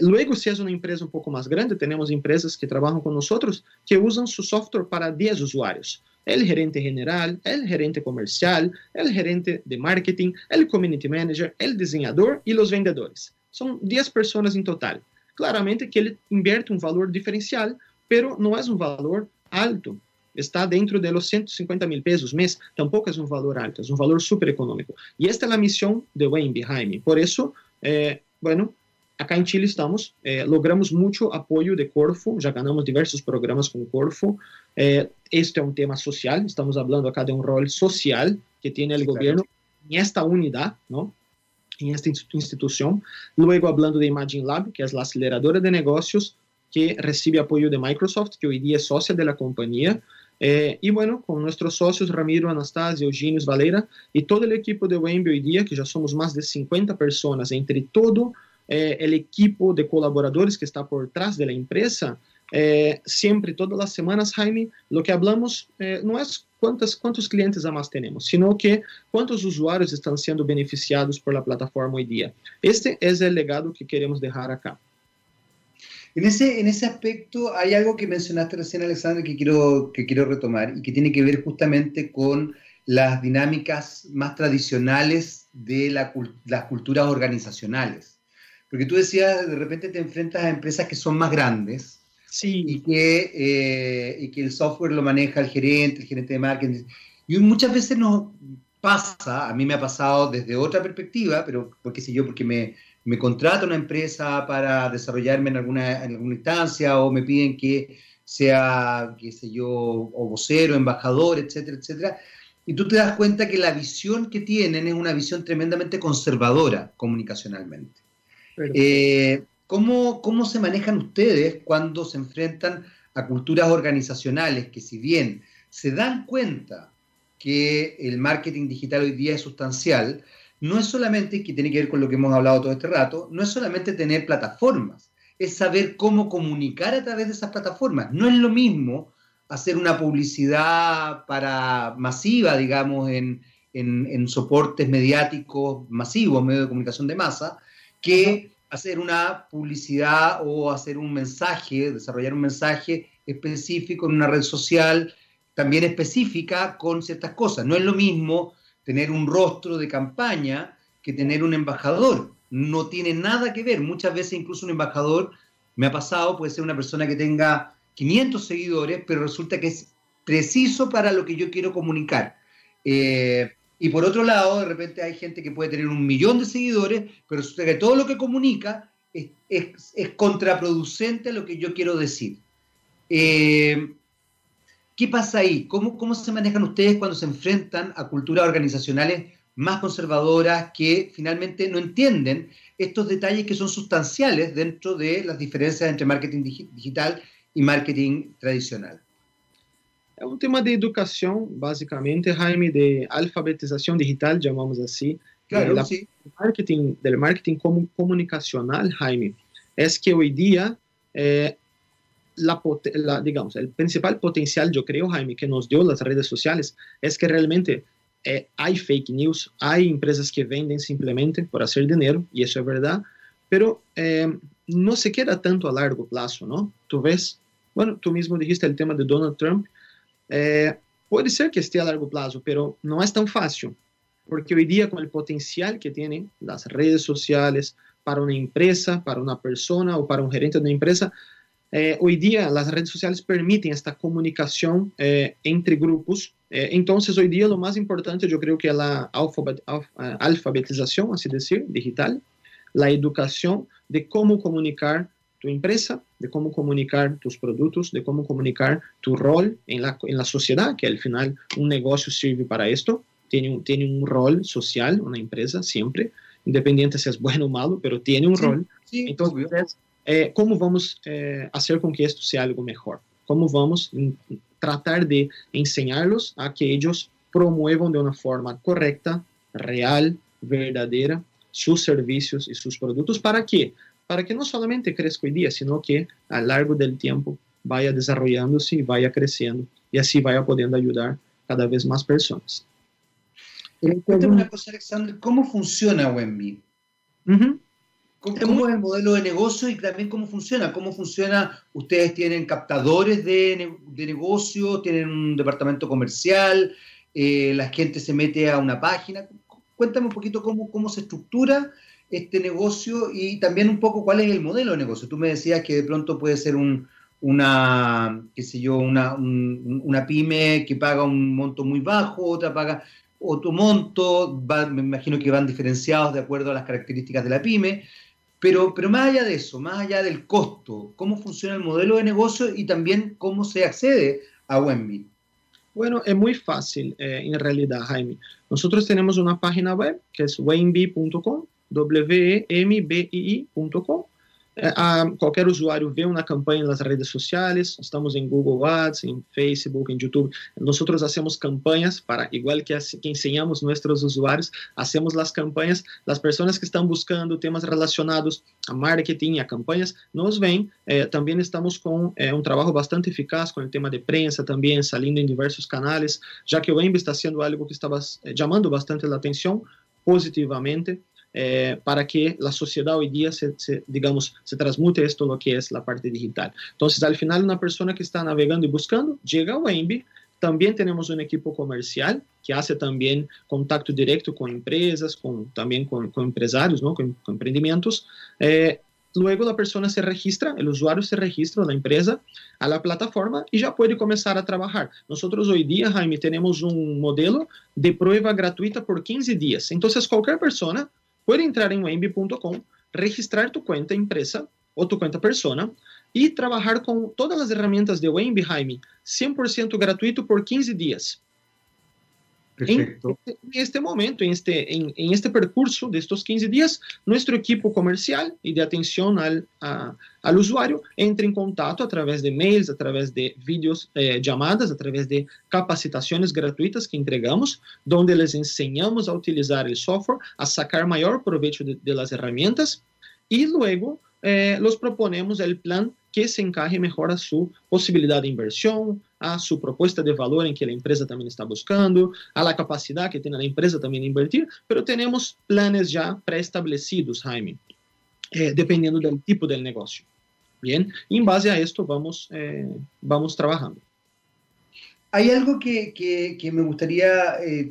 Luego, si es una empresa un poco más grande, tenemos empresas que trabajan con nosotros que usan su software para 10 usuarios. El gerente general, el gerente comercial, el gerente de marketing, el community manager, el diseñador y los vendedores. Son 10 personas en total. Claramente que él invierte un valor diferencial, pero no es un valor alto. Está dentro de los 150.000 pesos mes, tampoco es un valor alto, es un valor súper económico. Y esta es la misión de Wembii, Jaime. Por eso, bueno, acá en Chile estamos, logramos mucho apoyo de Corfo, ya ganamos diversos programas con Corfo. Esto es un tema social, estamos hablando acá de un rol social que tiene el gobierno en esta unidad, ¿no? En esta institución. Luego hablando de Imagine Lab, que es la aceleradora de negocios que recibe apoyo de Microsoft, que hoy día es socia de la compañía. Y bueno, con nuestros socios Ramiro Anastasi, Eugenio Valera y todo el equipo de Wembii hoy día, que ya somos más de 50 personas, entre todo el equipo de colaboradores que está por detrás de la empresa, siempre, todas las semanas, Jaime, lo que hablamos no es cuántos clientes además tenemos, sino que cuántos usuarios están siendo beneficiados por la plataforma hoy día. Este es el legado que queremos dejar acá. En ese aspecto hay algo que mencionaste recién, Alexandre, que quiero retomar y que tiene que ver justamente con las dinámicas más tradicionales de las culturas organizacionales. Porque tú decías, de repente te enfrentas a empresas que son más grandes, sí, y que el software lo maneja el gerente de marketing. Y muchas veces nos pasa, a mí me ha pasado desde otra perspectiva, pero qué sé yo, porque me contrata una empresa para desarrollarme en alguna instancia, o me piden que sea, qué sé yo, o vocero, embajador, etcétera, etcétera. Y tú te das cuenta que la visión que tienen es una visión tremendamente conservadora comunicacionalmente. ¿Cómo se manejan ustedes cuando se enfrentan a culturas organizacionales que, si bien se dan cuenta que el marketing digital hoy día es sustancial, no es solamente, que tiene que ver con lo que hemos hablado todo este rato, no es solamente tener plataformas, es saber cómo comunicar a través de esas plataformas? No es lo mismo hacer una publicidad masiva, digamos, en soportes mediáticos masivos, medios de comunicación de masa, que hacer una publicidad o hacer un mensaje, desarrollar un mensaje específico en una red social también específica con ciertas cosas. No es lo mismo tener un rostro de campaña que tener un embajador. No tiene nada que ver. Muchas veces incluso un embajador, me ha pasado, puede ser una persona que tenga 500 seguidores, pero resulta que es preciso para lo que yo quiero comunicar. Y por otro lado, de repente hay gente que puede tener 1 millón de seguidores, pero resulta que todo lo que comunica es contraproducente a lo que yo quiero decir. ¿Qué pasa ahí? ¿Cómo se manejan ustedes cuando se enfrentan a culturas organizacionales más conservadoras que finalmente no entienden estos detalles que son sustanciales dentro de las diferencias entre marketing digital y marketing tradicional? Es un tema de educación, básicamente, Jaime, de alfabetización digital, llamamos así. Claro, sí. Del marketing comunicacional, Jaime, es que hoy día... digamos, el principal potencial, yo creo, Jaime, que nos dio las redes sociales es que realmente hay fake news, hay empresas que venden simplemente por hacer dinero, y eso es verdad, pero no se queda tanto a largo plazo, ¿no? Tú ves, bueno, tú mismo dijiste el tema de Donald Trump, puede ser que esté a largo plazo, pero no es tan fácil, porque hoy día con el potencial que tienen las redes sociales para una empresa, para una persona o para un gerente de una empresa, hoy día las redes sociales permiten esta comunicación entre grupos. Entonces hoy día lo más importante yo creo que es la alfabetización, así decir, digital, la educación de cómo comunicar tu empresa, de cómo comunicar tus productos, de cómo comunicar tu rol en la sociedad, que al final un negocio sirve para esto, tiene un rol social, una empresa siempre, independiente si es bueno o malo, pero tiene un rol. Sí, entonces, ¿cómo vamos a hacer con que esto sea algo mejor? ¿Cómo vamos a tratar de enseñarlos a que ellos promuevan de una forma correcta, real, verdadera, sus servicios y sus productos? ¿Para qué? Para que no solamente crezca hoy día, sino que a lo largo del tiempo vaya desarrollándose y vaya creciendo, y así vaya pudiendo ayudar cada vez más personas. Cuéntame una cosa, Alexandre, ¿cómo funciona Wembii? ¿Cómo es el modelo de negocio y también cómo funciona? ¿Cómo funciona? ¿Ustedes tienen captadores de negocio? ¿Tienen un departamento comercial? ¿La gente se mete a una página? Cuéntame un poquito cómo se estructura este negocio y también un poco cuál es el modelo de negocio. Tú me decías que de pronto puede ser una pyme que paga un monto muy bajo, otra paga otro monto, me imagino que van diferenciados de acuerdo a las características de la pyme. Pero más allá de eso, más allá del costo, ¿cómo funciona el modelo de negocio y también cómo se accede a Wembii? Bueno, es muy fácil en realidad, Jaime. Nosotros tenemos una página web que es wembii.com, wembii.com. Cualquier usuario ve una campaña en las redes sociales, estamos en Google Ads, en Facebook, en YouTube. Nosotros hacemos campañas para, igual que enseñamos a nuestros usuarios, hacemos las campañas. Las personas que están buscando temas relacionados a marketing, a campañas, nos ven. También estamos con un trabajo bastante eficaz con el tema de prensa también, saliendo en diversos canales, ya que Wembii está haciendo algo que está llamando bastante la atención positivamente. Para que la sociedad hoy día se transmute esto lo que es la parte digital. Entonces, al final, una persona que está navegando y buscando, llega a Wembii. También tenemos un equipo comercial que hace también contacto directo con empresas, también con empresarios, ¿no? con emprendimientos. Luego la persona se registra, el usuario se registra a la empresa, a la plataforma y ya puede comenzar a trabajar. Nosotros hoy día, Jaime, tenemos un modelo de prueba gratuita por 15 días. Entonces, cualquier persona puede entrar en wembii.com, registrar tu cuenta empresa o tu cuenta persona y trabajar con todas las herramientas de Wembii, Jaime, 100% gratuito por 15 días. Perfecto. En este percurso de estos 15 días, nuestro equipo comercial y de atención al usuario entra en contacto a través de mails, a través de vídeos, llamadas, a través de capacitaciones gratuitas que entregamos, donde les enseñamos a utilizar el software, a sacar mayor provecho de las herramientas y luego les proponemos el plan que se encaje mejor a su posibilidad de inversión, a su propuesta de valor en que la empresa también está buscando, a la capacidad que tiene la empresa también de invertir, pero tenemos planes ya preestablecidos, Jaime, dependiendo del tipo del negocio. Bien, y en base a esto vamos trabajando. Hay algo que me gustaría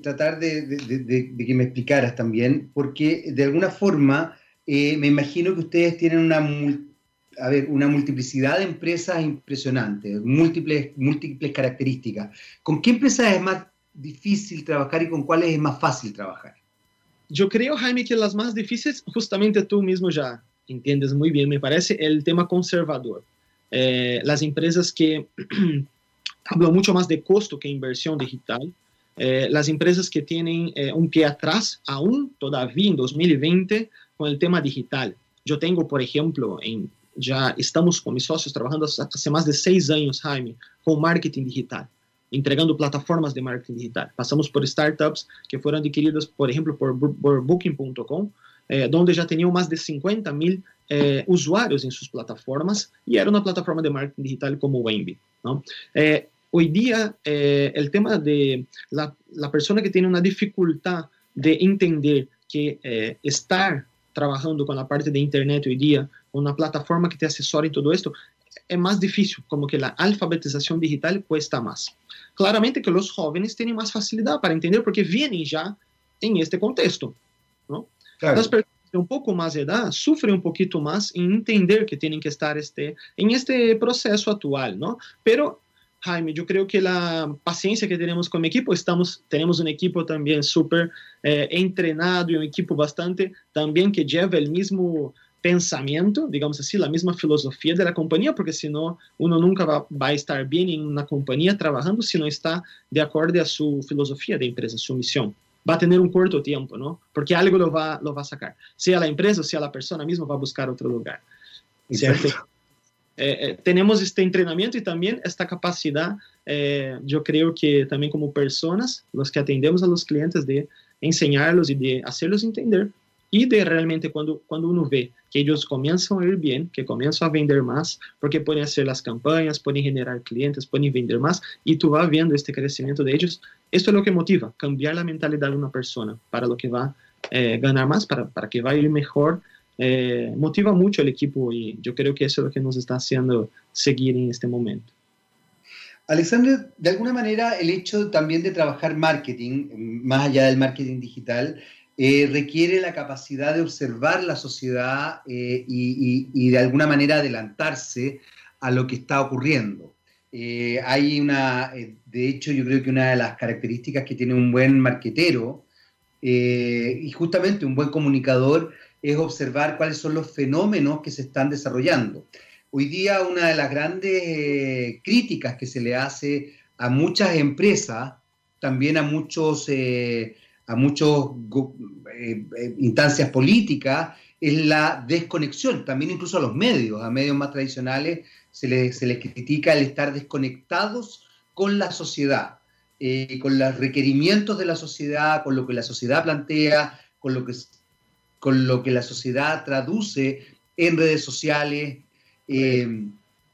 tratar de que me explicaras también, porque de alguna forma me imagino que ustedes tienen una multiplicidad de empresas impresionante, múltiples características. ¿Con qué empresas es más difícil trabajar y con cuáles es más fácil trabajar? Yo creo, Jaime, que las más difíciles, justamente tú mismo ya entiendes muy bien, me parece, el tema conservador. Las empresas que hablan mucho más de costo que inversión digital, las empresas que tienen un pie atrás aún, todavía en 2020, con el tema digital. Yo tengo, por ejemplo, ya estamos con mis socios trabajando hace más de 6 años, Jaime, con marketing digital, entregando plataformas de marketing digital. Pasamos por startups que fueron adquiridas, por ejemplo, por Booking.com, donde ya tenían más de 50.000 usuarios en sus plataformas y era una plataforma de marketing digital como Wembii, ¿no? Hoy día, el tema de la persona que tiene una dificultad de entender que estar trabajando con la parte de internet hoy día, una plataforma que te asesore en todo esto, es más difícil, como que la alfabetización digital cuesta más. Claramente que los jóvenes tienen más facilidad para entender porque vienen ya en este contexto, ¿no? Claro. Las personas de un poco más de edad sufren un poquito más en entender que tienen que estar en este proceso actual, ¿no? Pero, Jaime, yo creo que la paciencia que tenemos con mi equipo, tenemos un equipo también súper entrenado y un equipo bastante también que lleva el mismo pensamiento, digamos así, la misma filosofía de la compañía, porque si no, uno nunca va a estar bien en una compañía trabajando si no está de acuerdo a su filosofía de empresa, su misión. Va a tener un corto tiempo, ¿no? Porque algo lo va a sacar, sea la empresa o sea la persona misma, va a buscar otro lugar, ¿cierto? Tenemos este entrenamiento y también esta capacidad, yo creo que también como personas, los que atendemos a los clientes, de enseñarlos y de hacerlos entender. Y de realmente cuando uno ve que ellos comienzan a ir bien, que comienzan a vender más, porque pueden hacer las campañas, pueden generar clientes, pueden vender más, y tú vas viendo este crecimiento de ellos, esto es lo que motiva, cambiar la mentalidad de una persona para lo que va a ganar más, para que va a ir mejor, motiva mucho al equipo y yo creo que eso es lo que nos está haciendo seguir en este momento. Alexandre, de alguna manera el hecho también de trabajar marketing, más allá del marketing digital, requiere la capacidad de observar la sociedad y de alguna manera adelantarse a lo que está ocurriendo. Hay de hecho, yo creo que una de las características que tiene un buen marketero y justamente un buen comunicador es observar cuáles son los fenómenos que se están desarrollando. Hoy día una de las grandes críticas que se le hace a muchas empresas, también a muchas instancias políticas, es la desconexión, también incluso a medios más tradicionales, se les critica el estar desconectados con la sociedad, con los requerimientos de la sociedad, con lo que la sociedad plantea, con lo que la sociedad traduce en redes sociales,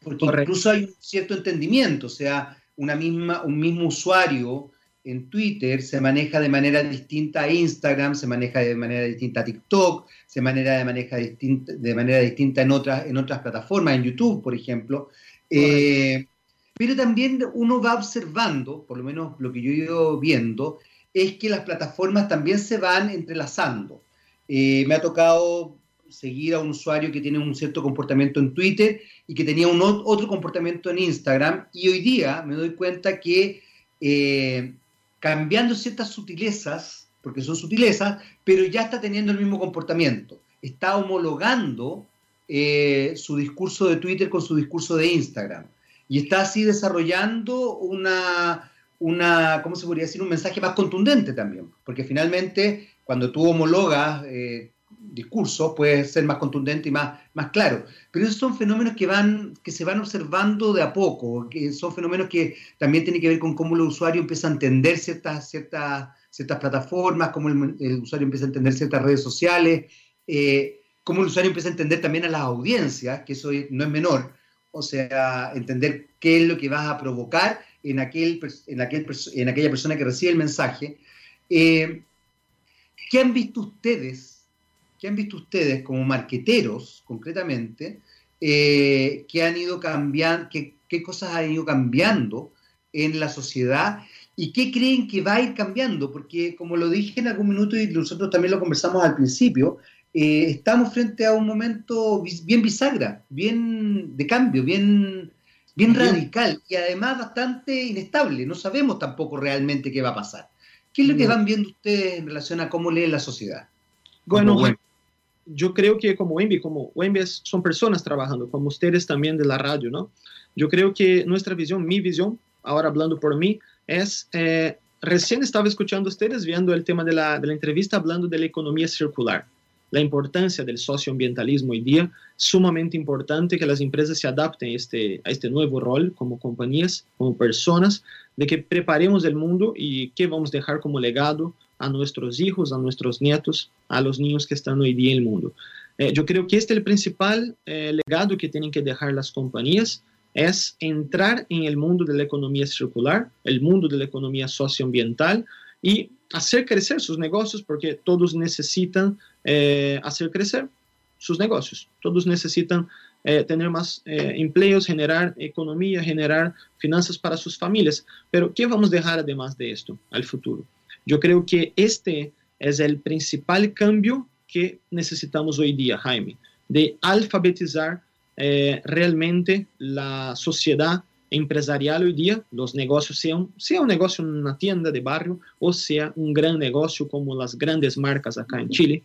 porque incluso hay un cierto entendimiento, o sea, un mismo usuario en Twitter se maneja de manera distinta a Instagram, se maneja de manera distinta a TikTok, se maneja de manera distinta en otras plataformas, en YouTube, por ejemplo. Pero también uno va observando, por lo menos lo que yo he ido viendo, es que las plataformas también se van entrelazando. Me ha tocado seguir a un usuario que tiene un cierto comportamiento en Twitter y que tenía otro comportamiento en Instagram, y hoy día me doy cuenta que cambiando ciertas sutilezas, porque son sutilezas, pero ya está teniendo el mismo comportamiento. Está homologando su discurso de Twitter con su discurso de Instagram. Y está así desarrollando ¿cómo se podría decir? Un mensaje más contundente también. Porque finalmente, cuando tú homologas discursos, puedes ser más contundente y más claro. Pero esos son fenómenos que se van observando de a poco, que son fenómenos que también tienen que ver con cómo el usuario empieza a entender ciertas plataformas, cómo el usuario empieza a entender ciertas redes sociales, cómo el usuario empieza a entender también a las audiencias, que eso no es menor. O sea, entender qué es lo que vas a provocar en aquella persona que recibe el mensaje. ¿Qué han visto ustedes como marqueteros, concretamente, qué cosas han ido cambiando en la sociedad y qué creen que va a ir cambiando? Porque, como lo dije en algún minuto y nosotros también lo conversamos al principio, estamos frente a un momento bien bisagra, bien de cambio, bien radical y además bastante inestable. No sabemos tampoco realmente qué va a pasar. ¿Qué es lo que van viendo ustedes en relación a cómo lee la sociedad? Bueno, yo creo que como Wembii son personas trabajando, como ustedes también de la radio, ¿no? Yo creo que nuestra visión, mi visión, ahora hablando por mí, es, recién estaba escuchando a ustedes, viendo el tema de la entrevista, hablando de la economía circular, la importancia del socioambientalismo hoy día, sumamente importante que las empresas se adapten a este nuevo rol como compañías, como personas, de que preparemos el mundo y qué vamos a dejar como legado a nuestros hijos, a nuestros nietos, a los niños que están hoy día en el mundo. Yo creo que este es el principal legado que tienen que dejar las compañías, es entrar en el mundo de la economía circular, el mundo de la economía socioambiental y hacer crecer sus negocios, porque todos necesitan hacer crecer sus negocios. Todos necesitan tener más empleos, generar economía, generar finanzas para sus familias. Pero, ¿qué vamos a dejar además de esto al futuro? Yo creo que este es el principal cambio que necesitamos hoy día, Jaime, de alfabetizar realmente la sociedad empresarial hoy día, los negocios, sea un negocio en una tienda de barrio o sea un gran negocio como las grandes marcas acá en Chile,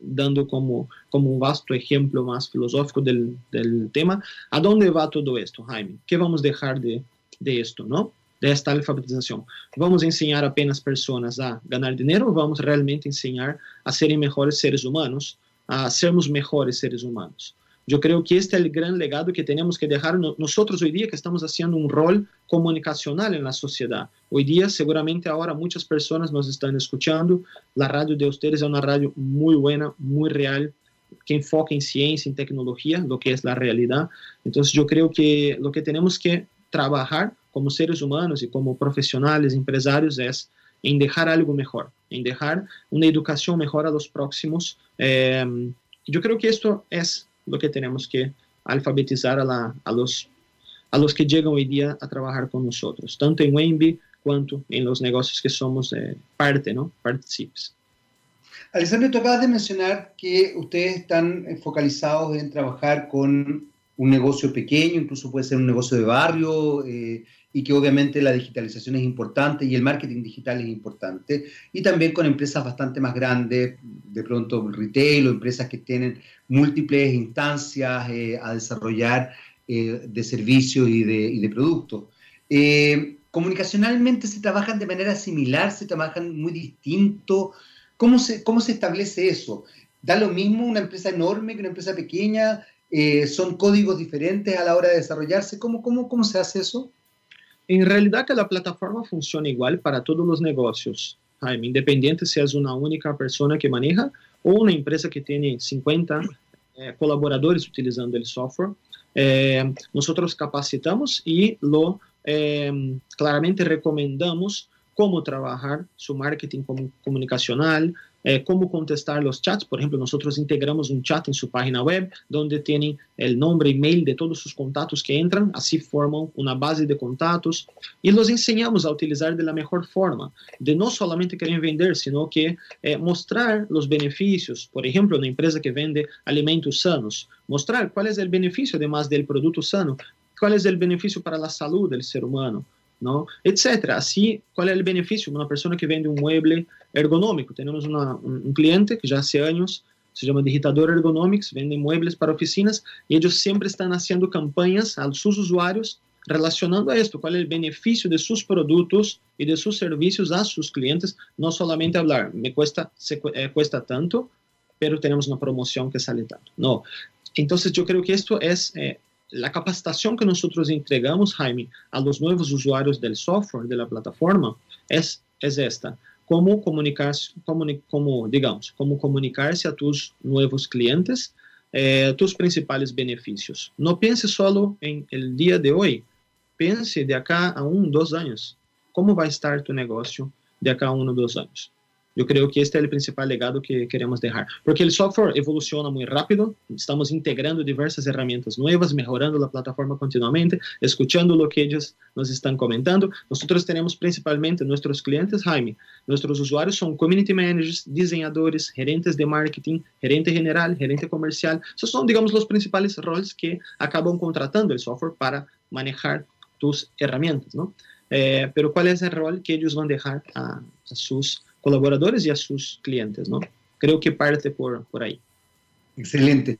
dando como un vasto ejemplo más filosófico del tema. ¿A dónde va todo esto, Jaime? ¿Qué vamos a dejar de esto, no? De esta alfabetización. ¿Vamos a enseñar apenas personas a ganar dinero o vamos realmente a enseñar a ser mejores seres humanos, a sermos mejores seres humanos? Yo creo que este es el gran legado que tenemos que dejar nosotros hoy día, que estamos haciendo un rol comunicacional en la sociedad. Hoy día, seguramente ahora muchas personas nos están escuchando. La radio de ustedes es una radio muy buena, muy real, que enfoca en ciencia, en tecnología, lo que es la realidad. Entonces yo creo que lo que tenemos que trabajar como seres humanos y como profesionales, empresarios, es en dejar algo mejor, en dejar una educación mejor a los próximos. Yo creo que esto es lo que tenemos que alfabetizar a los que llegan hoy día a trabajar con nosotros, tanto en Wembii cuanto en los negocios que somos parte, ¿no? Partícipes. Alexandre, tú acabas de mencionar que ustedes están focalizados en trabajar con un negocio pequeño, incluso puede ser un negocio de barrio, y que obviamente la digitalización es importante y el marketing digital es importante, y también con empresas bastante más grandes, de pronto retail o empresas que tienen múltiples instancias a desarrollar de servicios y de productos. Comunicacionalmente se trabajan de manera similar, se trabajan muy distinto. ¿Cómo se establece eso? ¿Da lo mismo una empresa enorme que una empresa pequeña? ¿Son códigos diferentes a la hora de desarrollarse? ¿Cómo se hace eso? En realidad que la plataforma funciona igual para todos los negocios, Jaime, independiente si es una única persona que maneja o una empresa que tiene 50 colaboradores utilizando el software. Nosotros capacitamos y claramente recomendamos cómo trabajar su marketing comunicacional, cómo contestar los chats. Por ejemplo, nosotros integramos un chat en su página web donde tienen el nombre, email de todos sus contactos que entran, así forman una base de contactos y los enseñamos a utilizar de la mejor forma, de no solamente querer vender, sino que mostrar los beneficios. Por ejemplo, una empresa que vende alimentos sanos, mostrar cuál es el beneficio además del producto sano, cuál es el beneficio para la salud del ser humano, ¿no? Etcétera. Así, ¿cuál es el beneficio? Una persona que vende un mueble ergonómico. Tenemos un cliente que ya hace años se llama Digitador Ergonomics, vende muebles para oficinas y ellos siempre están haciendo campañas a sus usuarios relacionando a esto, cuál es el beneficio de sus productos y de sus servicios a sus clientes. No solamente hablar, cuesta tanto, pero tenemos una promoción que sale tanto. No. Entonces, yo creo que esto es... la capacitación que nosotros entregamos, Jaime, a los nuevos usuarios del software, de la plataforma, es esta. Cómo comunicarse a tus nuevos clientes, tus principales beneficios. No piense solo en el día de hoy, piense de acá a 1 o 2 años. ¿Cómo va a estar tu negocio de acá a 1 o 2 años? Yo creo que este es el principal legado que queremos dejar, porque el software evoluciona muy rápido, estamos integrando diversas herramientas nuevas, mejorando la plataforma continuamente, escuchando lo que ellos nos están comentando. Nosotros tenemos principalmente nuestros clientes, Jaime, nuestros usuarios son community managers, diseñadores, gerentes de marketing, gerente general, gerente comercial. Esos son, digamos, los principales roles que acaban contratando el software para manejar tus herramientas, ¿no? Pero ¿cuál es el rol que ellos van a dejar a sus colaboradores y a sus clientes, ¿no? Creo que parte por ahí. Excelente.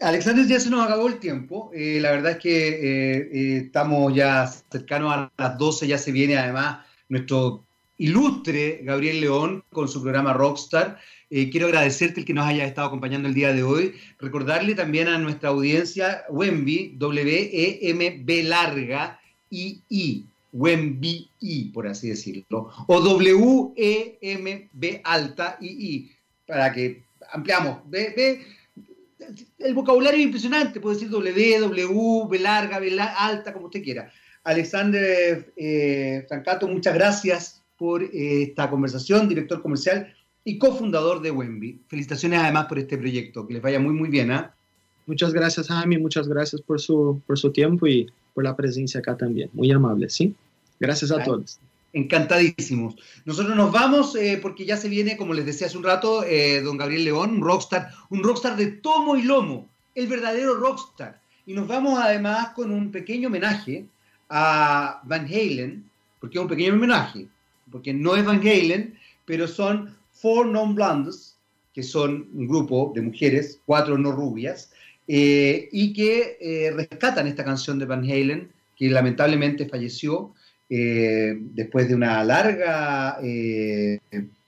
Alexandre, ya se nos acabó el tiempo. La verdad es que estamos ya cercanos a las 12, ya se viene además nuestro ilustre Gabriel León con su programa Rockstar. Quiero agradecerte el que nos hayas estado acompañando el día de hoy. Recordarle también a nuestra audiencia Wembii, W-E-M-B larga, I-I. Wembii, por así decirlo, o W-E-M-B alta I-I, para que ampliamos. El vocabulario es impresionante, puede decir W, W, B larga, B alta, como usted quiera. Alexandre Francato, muchas gracias por esta conversación, director comercial y cofundador de Wembii. Felicitaciones además por este proyecto, que les vaya muy, muy bien, ¿eh? Muchas gracias, Jaime, muchas gracias por su tiempo y por la presencia acá también. Muy amable, ¿sí? Gracias a todos. Encantadísimos. Nosotros nos vamos porque ya se viene, como les decía hace un rato, don Gabriel León, un rockstar de tomo y lomo, el verdadero rockstar. Y nos vamos además con un pequeño homenaje a Van Halen, porque es un pequeño homenaje, porque no es Van Halen, pero son 4 Non Blondes, que son un grupo de mujeres, 4 no rubias, y que rescatan esta canción de Van Halen, que lamentablemente falleció después de una larga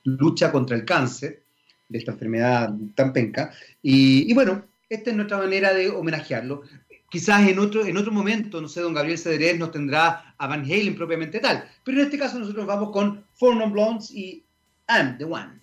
lucha contra el cáncer, de esta enfermedad tan penca, y bueno, esta es nuestra manera de homenajearlo. Quizás en otro momento, no sé, don Gabriel Cederés nos tendrá a Van Halen propiamente tal, pero en este caso nosotros vamos con 4 Non Blondes y I'm the One.